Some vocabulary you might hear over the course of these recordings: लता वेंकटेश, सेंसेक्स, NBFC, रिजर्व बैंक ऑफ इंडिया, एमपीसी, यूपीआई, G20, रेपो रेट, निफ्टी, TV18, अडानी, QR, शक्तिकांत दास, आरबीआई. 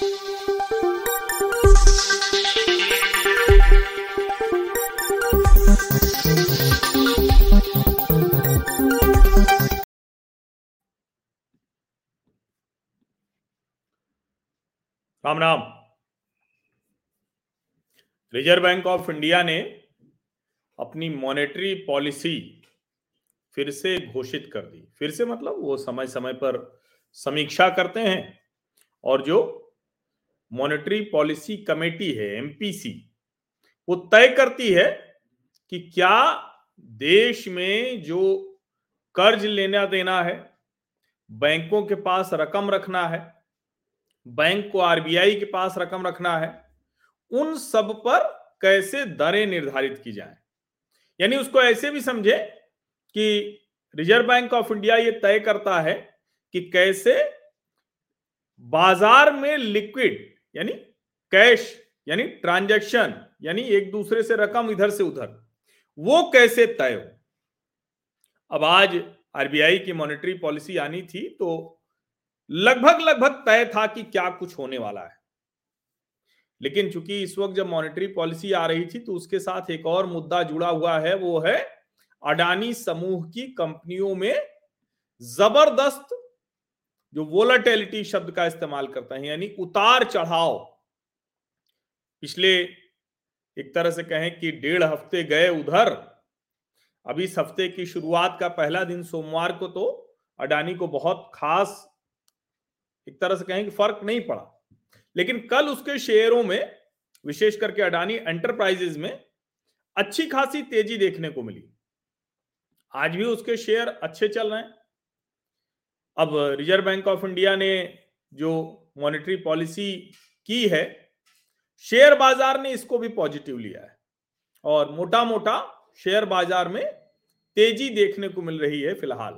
Ram Ram. रिजर्व बैंक ऑफ इंडिया ने अपनी monetary policy फिर से घोषित कर दी। फिर से मतलब वो समय समय पर समीक्षा करते हैं और जो मॉनेटरी पॉलिसी कमेटी है एमपीसी वो तय करती है कि क्या देश में जो कर्ज लेना देना है, बैंकों के पास रकम रखना है, बैंक को आरबीआई के पास रकम रखना है, उन सब पर कैसे दरें निर्धारित की जाए। यानी उसको ऐसे भी समझे कि रिजर्व बैंक ऑफ इंडिया ये तय करता है कि कैसे बाजार में लिक्विड यानी कैश यानी ट्रांजैक्शन यानी एक दूसरे से रकम इधर से उधर वो कैसे तय हो। अब आज आरबीआई की मॉनेटरी पॉलिसी आनी थी तो लगभग तय था कि क्या कुछ होने वाला है, लेकिन चूंकि इस वक्त जब मॉनेटरी पॉलिसी आ रही थी तो उसके साथ एक और मुद्दा जुड़ा हुआ है, वो है अडानी समूह की कंपनियों में जबरदस्त जो वोलेटिलिटी शब्द का इस्तेमाल करते हैं यानी उतार चढ़ाव। पिछले एक तरह से कहें कि 1.5 हफ्ते गए उधर, अब इस हफ्ते की शुरुआत का पहला दिन सोमवार को तो अडानी को बहुत खास एक तरह से कहें कि फर्क नहीं पड़ा, लेकिन कल उसके शेयरों में विशेष करके अडानी एंटरप्राइजेज में अच्छी खासी तेजी देखने को मिली। आज भी उसके शेयर अच्छे चल रहे हैं। अब रिजर्व बैंक ऑफ इंडिया ने जो मॉनेटरी पॉलिसी की है, शेयर बाजार ने इसको भी पॉजिटिव लिया है और मोटा मोटा शेयर बाजार में तेजी देखने को मिल रही है फिलहाल।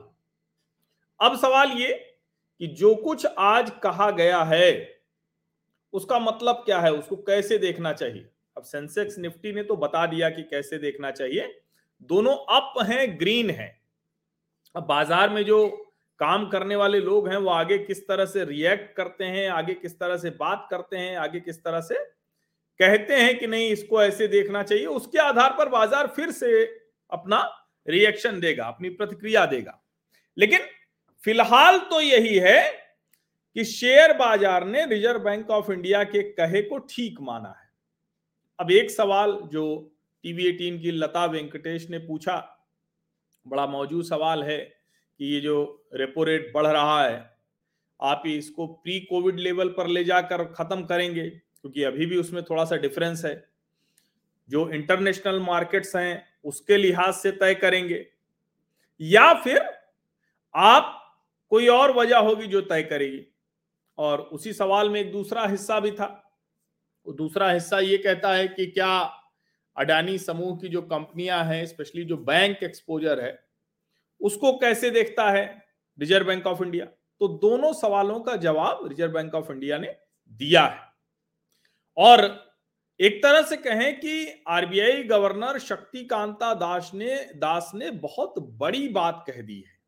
अब सवाल ये कि जो कुछ आज कहा गया है उसका मतलब क्या है, उसको कैसे देखना चाहिए। अब सेंसेक्स निफ्टी ने तो बता दिया कि कैसे देखना चाहिए, दोनों अप हैं, ग्रीन है। अब बाजार में जो काम करने वाले लोग हैं वो आगे किस तरह से रिएक्ट करते हैं, आगे किस तरह से बात करते हैं, आगे किस तरह से कहते हैं कि नहीं इसको ऐसे देखना चाहिए, उसके आधार पर बाजार फिर से अपना रिएक्शन देगा, अपनी प्रतिक्रिया देगा। लेकिन फिलहाल तो यही है कि शेयर बाजार ने रिजर्व बैंक ऑफ इंडिया के कहे को ठीक माना है। अब एक सवाल जो TV18 की लता वेंकटेश ने पूछा, बड़ा मौजूद सवाल है कि ये जो रेपो रेट बढ़ रहा है आप इसको प्री कोविड लेवल पर ले जाकर खत्म करेंगे, क्योंकि अभी भी उसमें थोड़ा सा डिफरेंस है, जो इंटरनेशनल मार्केट्स हैं उसके लिहाज से तय करेंगे, या फिर आप कोई और वजह होगी जो तय करेगी। और उसी सवाल में एक दूसरा हिस्सा भी था। वो दूसरा हिस्सा ये कहता है कि क्या अडानी समूह की जो कंपनियां हैं, स्पेशली जो बैंक एक्सपोजर है, उसको कैसे देखता है रिजर्व बैंक ऑफ इंडिया। तो दोनों सवालों का जवाब रिजर्व बैंक ऑफ इंडिया ने दिया है। और एक तरह से कहें कि आरबीआई गवर्नर शक्तिकांत दास ने बहुत बड़ी बात कह दी है।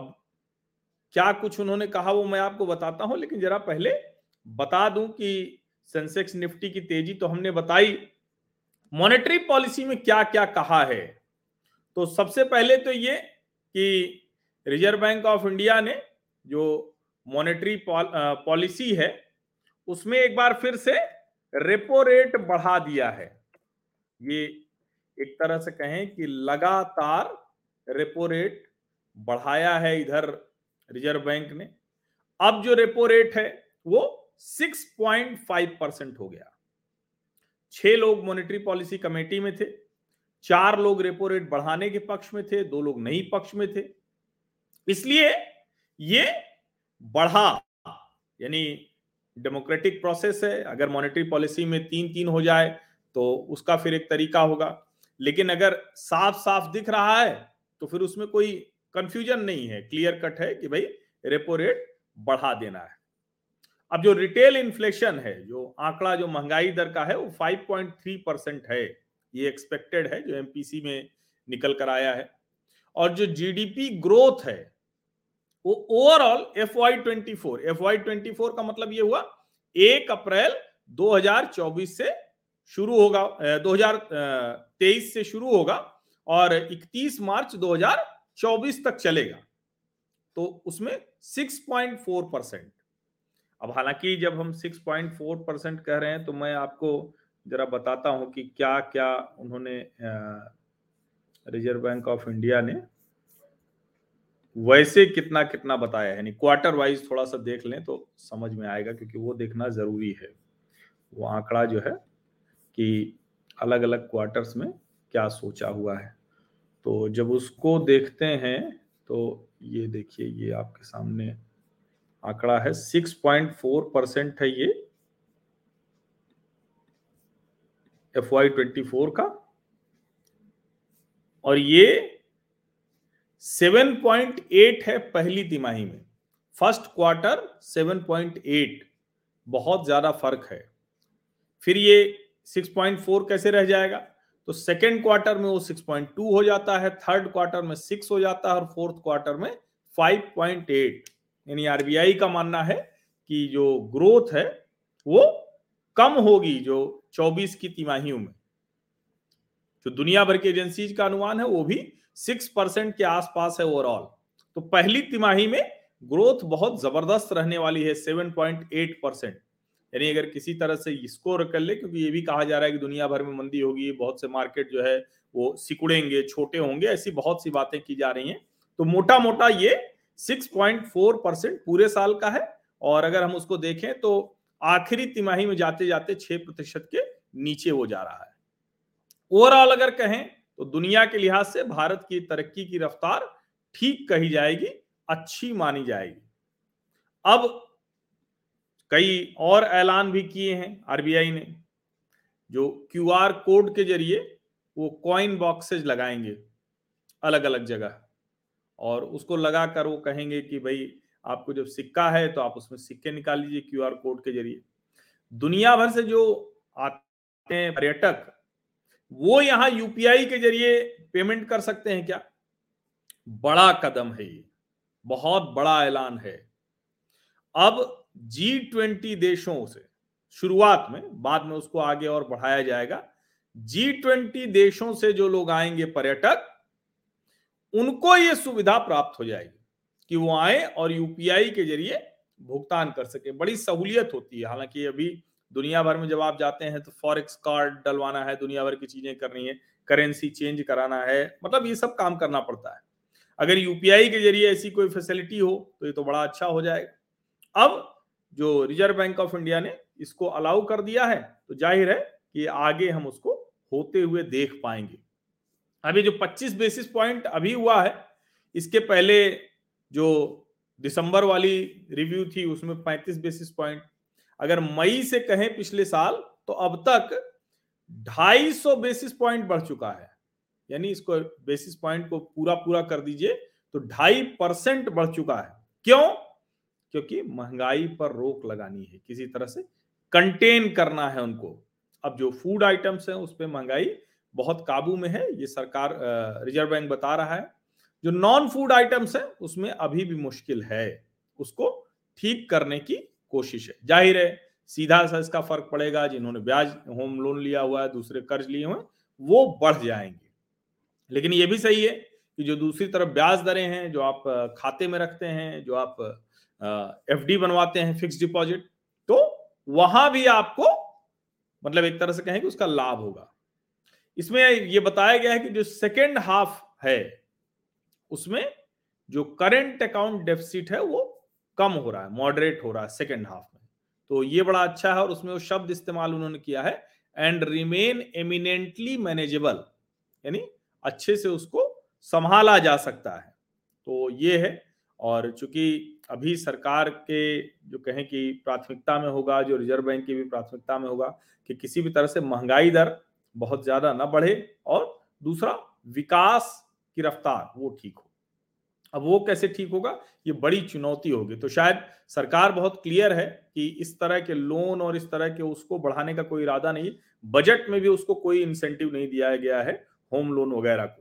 अब क्या कुछ उन्होंने कहा वो मैं आपको बताता हूं, लेकिन जरा पहले बता दूं कि सेंसेक्स निफ्टी की तेजी तो हमने बताई, मॉनेटरी पॉलिसी में क्या क्या कहा है। तो सबसे पहले तो ये कि रिजर्व बैंक ऑफ इंडिया ने जो मॉनेटरी पॉलिसी है उसमें एक बार फिर से रेपो रेट बढ़ा दिया है। ये एक तरह से कहें कि लगातार रेपो रेट बढ़ाया है इधर रिजर्व बैंक ने। अब जो रेपो रेट है वो 6.5% हो गया। 6 लोग मॉनेटरी पॉलिसी कमेटी में थे, 4 लोग रेपो रेट बढ़ाने के पक्ष में थे, 2 लोग नहीं पक्ष में थे, इसलिए ये बढ़ा। यानी डेमोक्रेटिक प्रोसेस है, अगर मॉनेटरी पॉलिसी में 3-3 हो जाए तो उसका फिर एक तरीका होगा, लेकिन अगर साफ साफ दिख रहा है तो फिर उसमें कोई कंफ्यूजन नहीं है, क्लियर कट है कि भाई रेपो रेट बढ़ा देना है। अब जो रिटेल इन्फ्लेशन है, जो आंकड़ा जो महंगाई दर का है, वो 5.3% है, ये एक्सपेक्टेड है जो एमपीसी में निकल कर आया है। और जो जीडीपी ग्रोथ है ओवरऑल FY24 का मतलब ये हुआ 1 अप्रैल 2024 से शुरू होगा, 2023 से शुरू होगा और 31 मार्च 2024 तक चलेगा, तो उसमें 6.4%। अब हालांकि जब हम 6.4% कह रहे हैं तो मैं आपको जरा बताता हूं कि क्या क्या उन्होंने रिजर्व बैंक ऑफ इंडिया ने वैसे कितना कितना बताया है, यानी क्वार्टर वाइज थोड़ा सा देख लें तो समझ में आएगा, क्योंकि वो देखना जरूरी है, वो आंकड़ा जो है कि अलग अलग क्वार्टर्स में क्या सोचा हुआ है। तो जब उसको देखते हैं तो ये देखिए, ये आपके सामने आंकड़ा है 6.4% है ये FY24 का, और ये 7.8 है पहली तिमाही में, फर्स्ट क्वार्टर 7.8, बहुत ज्यादा फर्क है। फिर ये 6.4 कैसे रह जाएगा, तो सेकेंड क्वार्टर में वो 6.2 हो जाता है, थर्ड क्वार्टर में 6 हो जाता है और फोर्थ क्वार्टर में 5.8। यानी आरबीआई का मानना है कि जो ग्रोथ है वो कम होगी जो 24 की तिमाहियों में। जो दुनिया भर की एजेंसीज का अनुमान है वो भी 6% के आसपास है ओवरऑल। तो पहली तिमाही में ग्रोथ बहुत जबरदस्त रहने वाली है 7.8%। यानी अगर किसी तरह से इसको कर ले, क्योंकि ये भी कहा जा रहा है कि दुनिया भर में मंदी होगी, बहुत से मार्केट जो है वो सिकुड़ेंगे, छोटे होंगे, ऐसी बहुत सी बातें की जा रही हैं। तो मोटा मोटा ये 6.4% पूरे साल का है, और अगर हम उसको देखें तो आखिरी तिमाही में जाते जाते 6% के नीचे वो जा रहा है। ओवरऑल अगर कहें तो दुनिया के लिहाज से भारत की तरक्की की रफ्तार ठीक कही जाएगी, अच्छी मानी जाएगी। अब कई और ऐलान भी किए हैं आरबीआई ने, जो QR कोड के जरिए वो कॉइन बॉक्सेज लगाएंगे अलग अलग जगह, और उसको लगाकर वो कहेंगे कि भाई आपको जब सिक्का है तो आप उसमें सिक्के निकाल लीजिए QR कोड के जरिए। दुनिया भर से जो आते हैं पर्यटक, वो यहाँ यूपीआई के जरिए पेमेंट कर सकते हैं क्या? बड़ा कदम है ये, बहुत बड़ा ऐलान है। अब G20 देशों से शुरुआत में, बाद में उसको आगे और बढ़ाया जाएगा, G20 देशों से जो लोग आएंगे पर्यटक, उनको ये सुविधा प्राप्त हो जाएगी कि वो आए और यूपीआई के जरिए भुगतान कर सके। बड़ी सहूलियत होती है। हालांकि अभी दुनिया भर में जब आप जाते हैं तो फॉरेक्स कार्ड डलवाना है, दुनिया भर की चीजें करनी है, करेंसी चेंज कराना है, मतलब ये सब काम करना पड़ता है। अगर यूपीआई के जरिए ऐसी कोई फैसिलिटी हो तो ये तो बड़ा अच्छा हो जाएगा। अब जो रिजर्व बैंक ऑफ इंडिया ने इसको अलाउ कर दिया है तो जाहिर है कि आगे हम उसको होते हुए देख पाएंगे। अभी जो 25 बेसिस पॉइंट अभी हुआ है, इसके पहले जो दिसंबर वाली रिव्यू थी उसमें 35 बेसिस पॉइंट। अगर मई से कहें पिछले साल, तो अब तक 250 बेसिस पॉइंट बढ़ चुका है। यानी इसको बेसिस पॉइंट को पूरा पूरा कर दीजिए तो 2.5% बढ़ चुका है। क्यों? क्योंकि महंगाई पर रोक लगानी है, किसी तरह से कंटेन करना है उनको। अब जो फूड आइटम्स हैं उस पर महंगाई बहुत काबू में है, ये सरकार रिजर्व बैंक बता रहा है। जो नॉन फूड आइटम्स हैं उसमें अभी भी मुश्किल है, उसको ठीक करने की कोशिश है। जाहिर है सीधा सा इसका फर्क पड़ेगा, जिन्होंने ब्याज होम लोन लिया हुआ है, दूसरे कर्ज लिए हुए, वो बढ़ जाएंगे। लेकिन ये भी सही है कि जो दूसरी तरफ ब्याज दरें हैं, जो आप खाते में रखते हैं, जो आप FD बनवाते हैं, फिक्स डिपॉजिट, तो वहां भी आपको मतलब एक तरह से कहें कि उसका लाभ होगा। इसमें यह बताया गया है कि जो सेकेंड हाफ है उसमें जो करेंट अकाउंट डेफिसिट है वो कम हो रहा है, मॉडरेट हो रहा है सेकेंड हाफ में, तो ये बड़ा अच्छा है। और उसमें वो शब्द इस्तेमाल उन्होंने किया है एंड रिमेन एमिनेंटली मैनेजेबल, यानी अच्छे से उसको संभाला जा सकता है। तो ये है, और चूंकि अभी सरकार के जो कहें कि प्राथमिकता में होगा, जो रिजर्व बैंक की भी प्राथमिकता में होगा कि किसी भी तरह से महंगाई दर बहुत ज्यादा ना बढ़े, और दूसरा विकास की रफ्तार वो ठीक हो। अब वो कैसे ठीक होगा, ये बड़ी चुनौती होगी। तो शायद सरकार बहुत क्लियर है कि इस तरह के लोन और इस तरह के उसको बढ़ाने का कोई इरादा नहीं, बजट में भी उसको कोई इंसेंटिव नहीं दिया गया है होम लोन वगैरह को।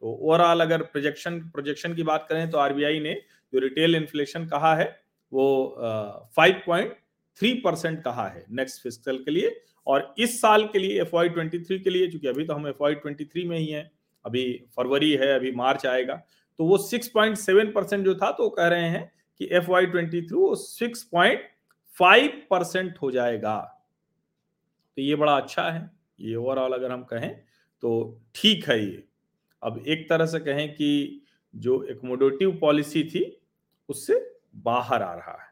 तो ओवरऑल अगर प्रोजेक्शन की बात करें तो आरबीआई ने जो रिटेल इन्फ्लेशन कहा है वो 5.3% कहा है नेक्स्ट फिस्कल के लिए, और इस साल के लिए FY23 के लिए, चूंकि अभी तो हम FY23 में ही हैं, अभी फरवरी है, अभी मार्च आएगा, तो वो 6.7% जो था तो कह रहे हैं कि FY23 वो 6.5% हो जाएगा। तो ये बड़ा अच्छा है, ये ओवरऑल अगर हम कहें तो ठीक है ये। अब एक तरह से कहें कि जो एकोमोडेटिव पॉलिसी थी उससे बाहर आ रहा है।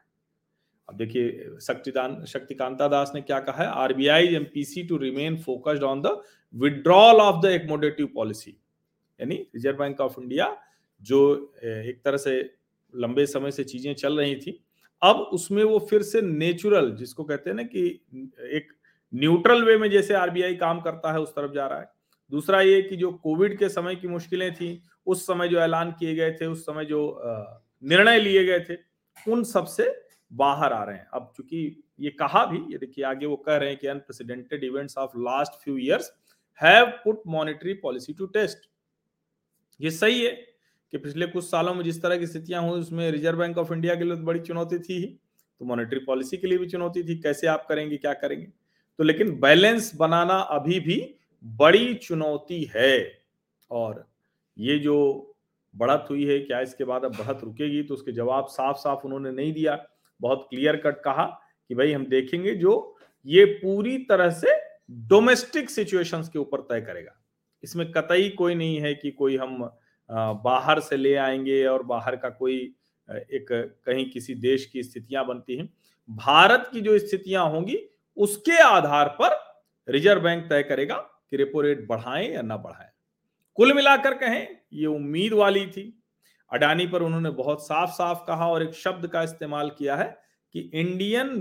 अब देखिए शक्तिकांत दास ने क्या कहा है, आरबीआई एमपीसी to remain focused on the withdrawal of the accommodative policy, यानी रिजर्व बैंक ऑफ इंडिया जो एक तरह से लंबे समय से चीजें चल रही थी, अब उसमें वो फिर से नेचुरल, जिसको कहते हैं ना कि एक न्यूट्रल वे में जैसे आरबीआई काम करता है उस तरफ जा रहा है। दूसरा ये कि जो कोविड के समय की मुश्किलें थी, उस समय जो ऐलान किए गए थे, उस समय जो निर्णय लिए गए थे, उन सबसे बाहर आ रहे हैं। अब चूंकि ये कहा भी, ये देखिए आगे वो कह रहे हैं कि unprecedented events of last few years have put monetary policy to test. ये सही है कि पिछले कुछ सालों में जिस तरह की स्थितियां हुई उसमें रिजर्व बैंक ऑफ इंडिया के लिए बड़ी चुनौती थी, तो मॉनेटरी पॉलिसी के लिए भी चुनौती थी, कैसे आप करेंगे, क्या करेंगे। तो लेकिन बैलेंस बनाना अभी भी बड़ी चुनौती है, और ये जो बढ़त हुई है, क्या इसके बाद अब बढ़त रुकेगी, तो उसके जवाब साफ साफ उन्होंने नहीं दिया। बहुत क्लियर कट कहा कि भाई हम देखेंगे, जो ये पूरी तरह से डोमेस्टिक सिचुएशंस के ऊपर तय करेगा। इसमें कतई कोई नहीं है कि कोई हम बाहर से ले आएंगे और बाहर का कोई एक कहीं किसी देश की स्थितियां बनती हैं। भारत की जो स्थितियां होंगी उसके आधार पर रिजर्व बैंक तय करेगा कि रेपो रेट बढ़ाएं या ना बढ़ाएं। कुल मिलाकर कहें ये उम्मीद वाली थी। अडानी पर उन्होंने बहुत साफ साफ कहा और एक शब्द का इस्तेमाल किया है कि इंडियन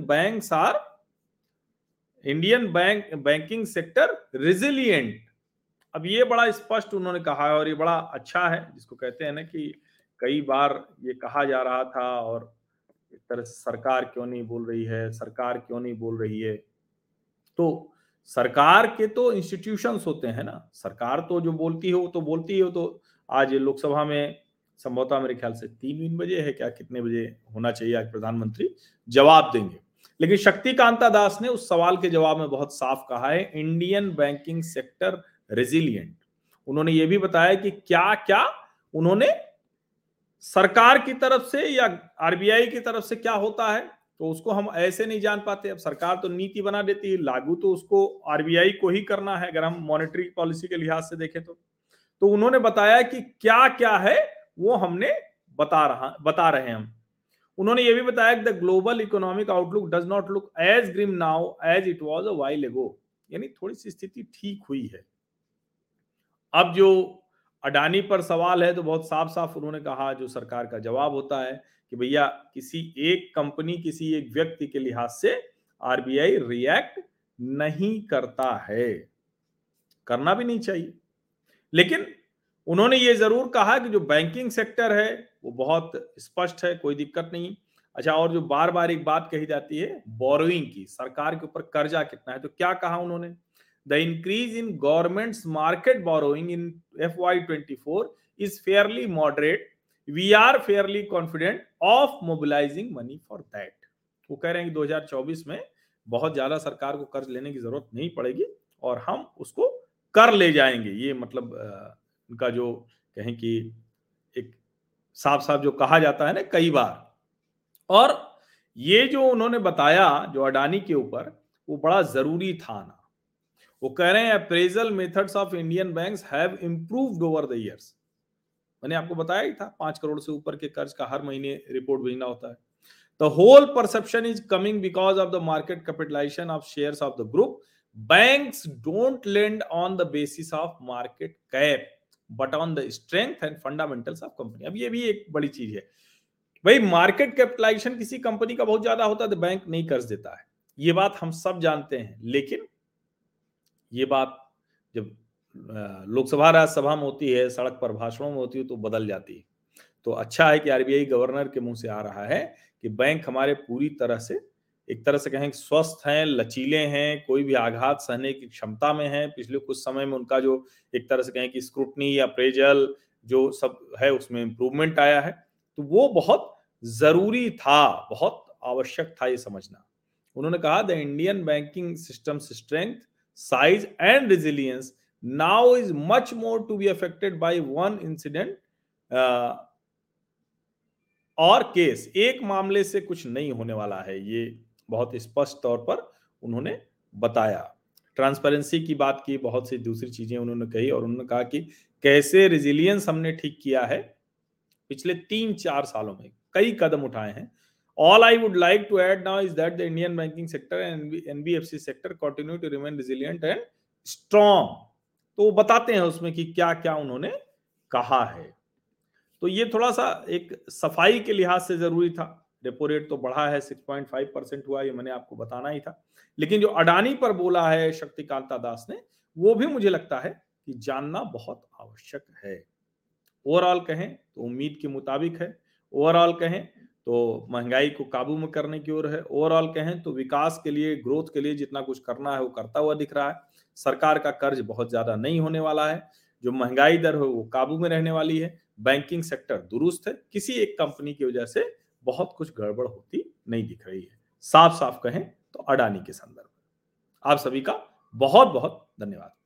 बैंकिंग सेक्टर रिजिलिएंट। अब ये बड़ा स्पष्ट उन्होंने कहा है और ये बड़ा अच्छा है, जिसको कहते हैं ना कि कई बार ये कहा जा रहा था और एक तरह से सरकार क्यों नहीं बोल रही है, सरकार क्यों नहीं बोल रही है। तो सरकार के तो इंस्टीट्यूशंस होते हैं ना, सरकार तो जो बोलती हो तो बोलती हो। तो आज लोकसभा में संभवतः मेरे ख्याल से 3 बजे है, क्या कितने बजे होना चाहिए, आज प्रधानमंत्री जवाब देंगे। लेकिन शक्तिकांत दास ने उस सवाल के जवाब में बहुत साफ कहा है, इंडियन बैंकिंग सेक्टर रेजिलिएंट। उन्होंने ये भी बताया कि क्या क्या उन्होंने सरकार की तरफ से या आरबीआई की तरफ से क्या होता है, तो उसको हम ऐसे नहीं जान पाते। अब सरकार तो नीति बना देती है, लागू तो उसको आरबीआई को ही करना है, अगर हम मॉनेटरी पॉलिसी के लिहाज से देखें तो उन्होंने बताया कि क्या क्या है वो हमने बता रहे हैं हम। उन्होंने ये भी बताया कि the global economic outlook does not look as grim now as it was a while ago, यानी थोड़ी सी स्थिति ठीक हुई है। अब जो अडानी पर सवाल है तो बहुत साफ साफ उन्होंने कहा, जो सरकार का जवाब होता है कि भैया किसी एक कंपनी, किसी एक व्यक्ति के लिहाज से आरबीआई रिएक्ट नहीं करता है, करना भी नहीं चाहिए। लेकिन उन्होंने ये जरूर कहा कि जो बैंकिंग सेक्टर है वो बहुत स्पष्ट है, कोई दिक्कत नहीं। अच्छा, और जो बार बार एक बात कही जाती है बोरोइंग की, सरकार के ऊपर कर्जा कितना है, तो क्या कहा उन्होंने, the increase in governments market borrowing in FY24 is fairly moderate, we are fairly confident of mobilising money for that. वो कह रहे हैं कि 2024 में बहुत ज्यादा सरकार को कर्ज लेने की जरूरत नहीं पड़ेगी और हम उसको कर ले जाएंगे। ये मतलब उनका जो कहें कि एक साफ साफ जो कहा जाता है ना कई बार। और ये जो उन्होंने बताया जो अडानी के ऊपर, वो बड़ा जरूरी था ना। वो कह रहे हैं appraisal methods of Indian banks have improved over the years. मैंने आपको बताया ही था 5 करोड़ से ऊपर के कर्ज का हर महीने रिपोर्ट भेजना होता है। The whole perception is coming because of the market capitalisation of shares of the group. Banks don't lend on the basis of market cap but on the strength and fundamentals of company. अब ये भी एक बड़ी चीज है भाई, market capitalisation किसी company का बहुत ज्यादा होता है तो बैंक नहीं कर्ज देता है, ये बात हम सब जानते हैं। लेकिन ये बात जब लोकसभा राज्यसभा में होती है, सड़क पर भाषणों में होती है तो बदल जाती है। तो अच्छा है कि आरबीआई गवर्नर के मुंह से आ रहा है कि बैंक हमारे पूरी तरह से एक तरह से कहें स्वस्थ हैं, लचीले हैं, कोई भी आघात सहने की क्षमता में हैं। पिछले कुछ समय में उनका जो एक तरह से कहें कि स्क्रूटनी या अप्रेजल जो सब है उसमें इम्प्रूवमेंट आया है। तो वो बहुत जरूरी था, बहुत आवश्यक था ये समझना। उन्होंने कहा the Indian banking system strength, size and resilience now is much more to be affected by one incident और केस। एक मामले से कुछ नहीं होने वाला है, ये बहुत स्पष्ट तौर पर उन्होंने बताया। ट्रांसपेरेंसी की बात की, बहुत सी दूसरी चीजें उन्होंने कही और उन्होंने कहा कि कैसे रेजिलियंस हमने ठीक किया है पिछले 3-4 सालों में, कई कदम उठाए हैं। All I would like to add now is that the Indian banking sector and NBFC sector continue to remain resilient and strong। तो वो बताते हैं उसमें कि क्या क्या उन्होंने कहा है। तो ये थोड़ा सा एक सफाई के लिहाज से जरूरी था। रेपो रेट तो बढ़ा है, 6.5% हुआ, ये मैंने आपको बताना ही था। लेकिन जो अडानी पर बोला है शक्तिकांत दास ने, वो भी मुझे लगता है कि जानना बहुत आवश्यक है। ओवरऑल कहें तो उम्मीद के मुताबिक है, ओवरऑल कहें तो महंगाई को काबू में करने की ओर है, ओवरऑल कहें तो विकास के लिए, ग्रोथ के लिए जितना कुछ करना है वो करता हुआ दिख रहा है। सरकार का कर्ज बहुत ज्यादा नहीं होने वाला है, जो महंगाई दर है वो काबू में रहने वाली है, बैंकिंग सेक्टर दुरुस्त है, किसी एक कंपनी की वजह से बहुत कुछ गड़बड़ होती नहीं दिख रही है। साफ साफ कहें तो अडानी के संदर्भ में आप सभी का बहुत बहुत धन्यवाद।